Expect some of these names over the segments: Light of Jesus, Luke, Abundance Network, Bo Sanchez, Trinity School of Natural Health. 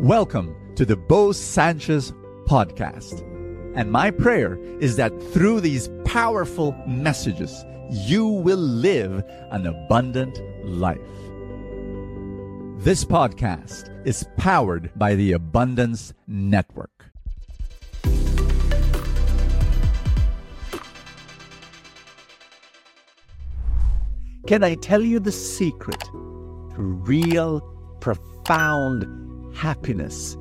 Welcome to the Bo Sanchez podcast. And my prayer is that through these powerful messages, you will live an abundant life. This podcast is powered by the Abundance Network. Can I tell you the secret to real, profound happiness,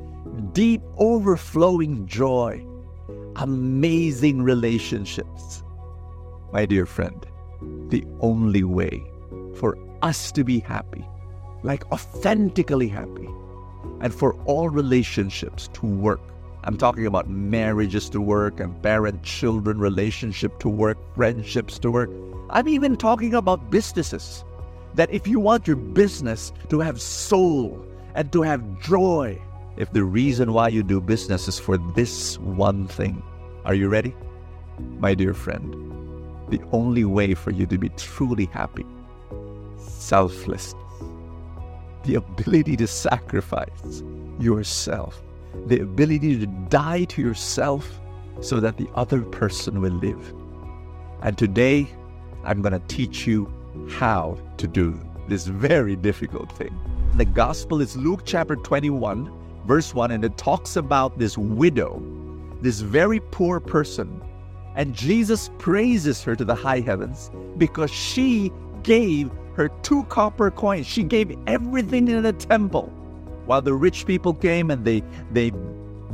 deep, overflowing joy, amazing relationships? My dear friend, the only way for us to be happy, like authentically happy, and for all relationships to work. I'm talking about marriages to work, and parent-children relationship to work, friendships to work. I'm even talking about businesses. That if you want your business to have soul and to have joy, if the reason why you do business is for this one thing, are you ready? My dear friend, the only way for you to be truly happy, selfless. The ability to sacrifice yourself, the ability to die to yourself so that the other person will live. And today, I'm going to teach you how to do this very difficult thing. The gospel is Luke chapter 21, verse 1, and it talks about this widow, this very poor person. And Jesus praises her to the high heavens because she gave her 2 copper coins. She gave everything in the temple, while the rich people came and they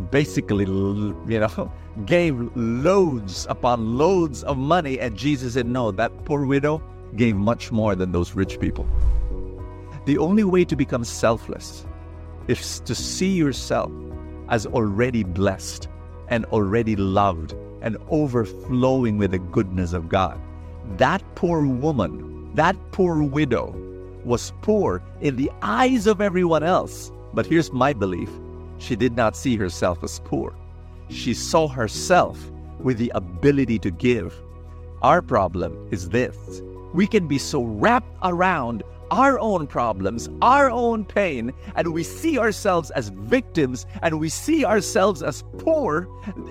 basically, gave loads upon loads of money. And Jesus said, no, that poor widow gave much more than those rich people. The only way to become selfless is to see yourself as already blessed and already loved and overflowing with the goodness of God. That poor woman, that poor widow was poor in the eyes of everyone else. But here's my belief. She did not see herself as poor. She saw herself with the ability to give. Our problem is this. We can be so wrapped around our own problems, our own pain, and we see ourselves as victims, and we see ourselves as poor,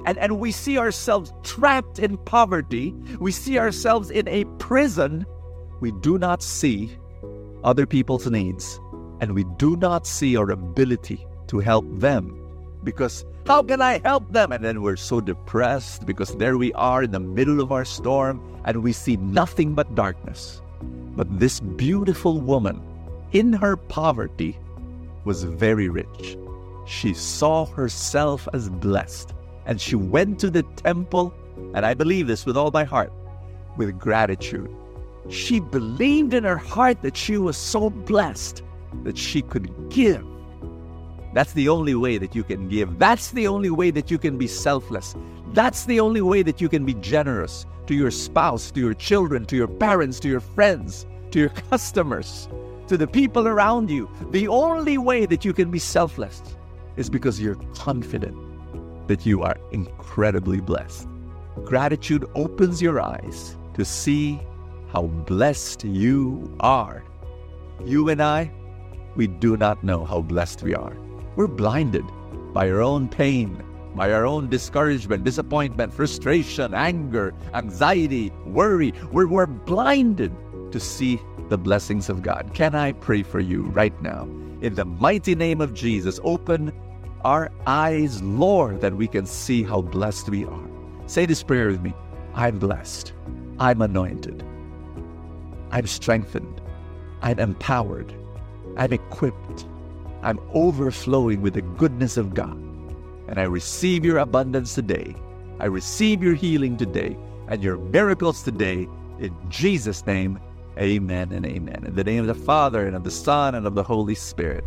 and we see ourselves trapped in poverty. We see ourselves in a prison. We do not see other people's needs, and we do not see our ability to help them, because how can I help them? And then we're so depressed because there we are in the middle of our storm and we see nothing but darkness. But this beautiful woman in her poverty was very rich. She saw herself as blessed, and she went to the temple, and I believe this with all my heart, with gratitude. She believed in her heart that she was so blessed that she could give. That's the only way that you can give. That's the only way that you can be selfless. That's the only way that you can be generous to your spouse, to your children, to your parents, to your friends, to your customers, to the people around you. The only way that you can be selfless is because you're confident that you are incredibly blessed. Gratitude opens your eyes to see how blessed you are. You and I, we do not know how blessed we are. We're blinded by our own pain, by our own discouragement, disappointment, frustration, anger, anxiety, worry. We're blinded to see the blessings of God. Can I pray for you right now? In the mighty name of Jesus, open our eyes, Lord, that we can see how blessed we are. Say this prayer with me. I'm blessed. I'm anointed. I'm strengthened, I'm empowered, I'm equipped, I'm overflowing with the goodness of God. And I receive your abundance today. I receive your healing today and your miracles today. In Jesus' name, amen and amen. In the name of the Father and of the Son and of the Holy Spirit.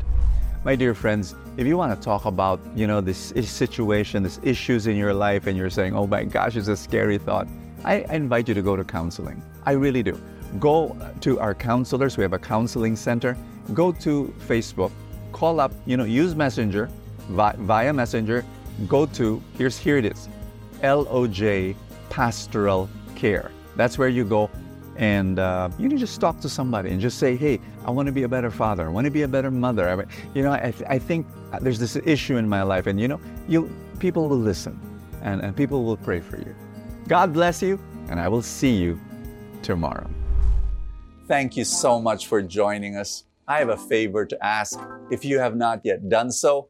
My dear friends, if you want to talk about, this situation, these issues in your life, and you're saying, oh my gosh, it's a scary thought, I invite you to go to counseling. I really do. Go to our counselors. We have a counseling center. Go to Facebook. Call up, use Messenger, via Messenger. Go to, here it is, LOJ Pastoral Care. That's where you go. And you can just talk to somebody and just say, hey, I want to be a better father. I want to be a better mother. I think there's this issue in my life. And, people will listen and people will pray for you. God bless you. And I will see you tomorrow. Thank you so much for joining us. I have a favor to ask. If you have not yet done so,